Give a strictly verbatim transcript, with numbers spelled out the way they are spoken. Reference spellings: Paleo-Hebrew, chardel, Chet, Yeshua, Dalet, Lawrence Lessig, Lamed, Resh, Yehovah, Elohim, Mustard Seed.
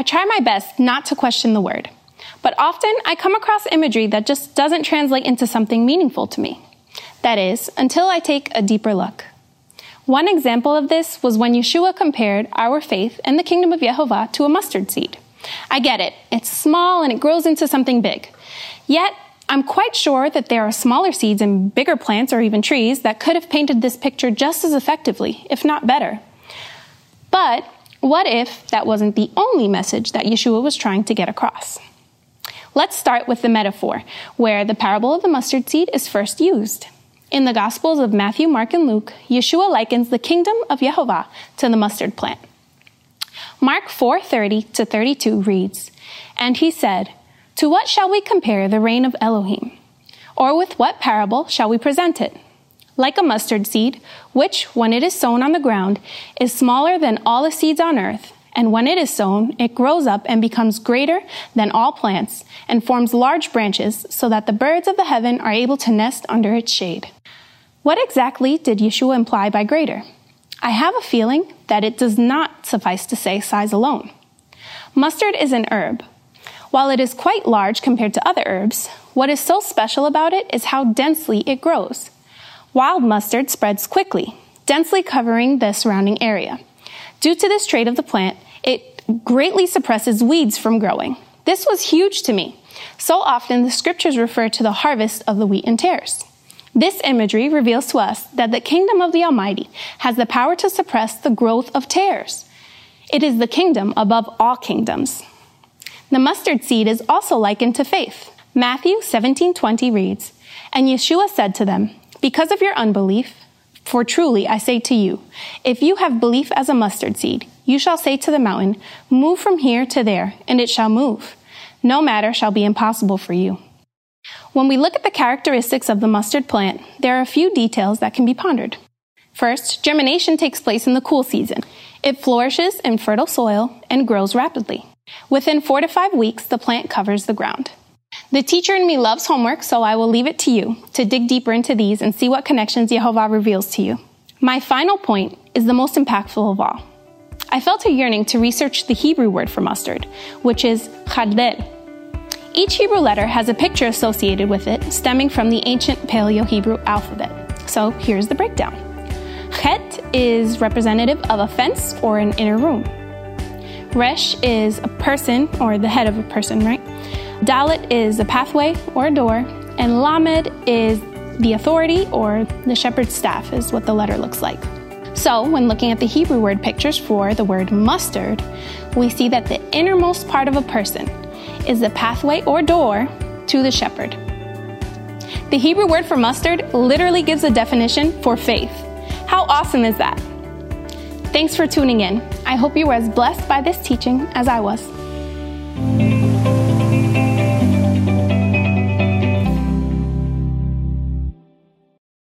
I try my best not to question the word, but often I come across imagery that just doesn't translate into something meaningful to me. That is, until I take a deeper look. One example of this was when Yeshua compared our faith and the kingdom of Yehovah to a mustard seed. I get it, it's small and it grows into something big. Yet, I'm quite sure that there are smaller seeds in bigger plants or even trees that could have painted this picture just as effectively, if not better. But what if that wasn't the only message that Yeshua was trying to get across? Let's start with the metaphor, where the parable of the mustard seed is first used. In the Gospels of Matthew, Mark, and Luke, Yeshua likens the kingdom of Yehovah to the mustard plant. Mark four thirty to thirty-two reads, "And he said, 'To what shall we compare the reign of Elohim? Or with what parable shall we present it? Like a mustard seed, which, when it is sown on the ground, is smaller than all the seeds on earth, and when it is sown, it grows up and becomes greater than all plants and forms large branches so that the birds of the heaven are able to nest under its shade.'" What exactly did Yeshua imply by greater? I have a feeling that it does not suffice to say size alone. Mustard is an herb. While it is quite large compared to other herbs, what is so special about it is how densely it grows. Wild mustard spreads quickly, densely covering the surrounding area. Due to this trait of the plant, it greatly suppresses weeds from growing. This was huge to me. So often the scriptures refer to the harvest of the wheat and tares. This imagery reveals to us that the kingdom of the Almighty has the power to suppress the growth of tares. It is the kingdom above all kingdoms. The mustard seed is also likened to faith. Matthew seventeen twenty reads, "And Yeshua said to them, 'Because of your unbelief, for truly I say to you, if you have belief as a mustard seed, you shall say to the mountain, move from here to there, and it shall move. No matter shall be impossible for you.'" When we look at the characteristics of the mustard plant, there are a few details that can be pondered. First, germination takes place in the cool season. It flourishes in fertile soil and grows rapidly. Within four to five weeks, the plant covers the ground. The teacher in me loves homework, so I will leave it to you to dig deeper into these and see what connections Yehovah reveals to you. My final point is the most impactful of all. I felt a yearning to research the Hebrew word for mustard, which is chardel. Each Hebrew letter has a picture associated with it, stemming from the ancient Paleo-Hebrew alphabet. So here's the breakdown. Chet is representative of a fence or an inner room. Resh is a person, or the head of a person, right? Dalet is a pathway or a door, and Lamed is the authority, or the shepherd's staff is what the letter looks like. So when looking at the Hebrew word pictures for the word mustard, we see that the innermost part of a person is the pathway or door to the shepherd. The Hebrew word for mustard literally gives a definition for faith. How awesome is that? Thanks for tuning in. I hope you were as blessed by this teaching as I was.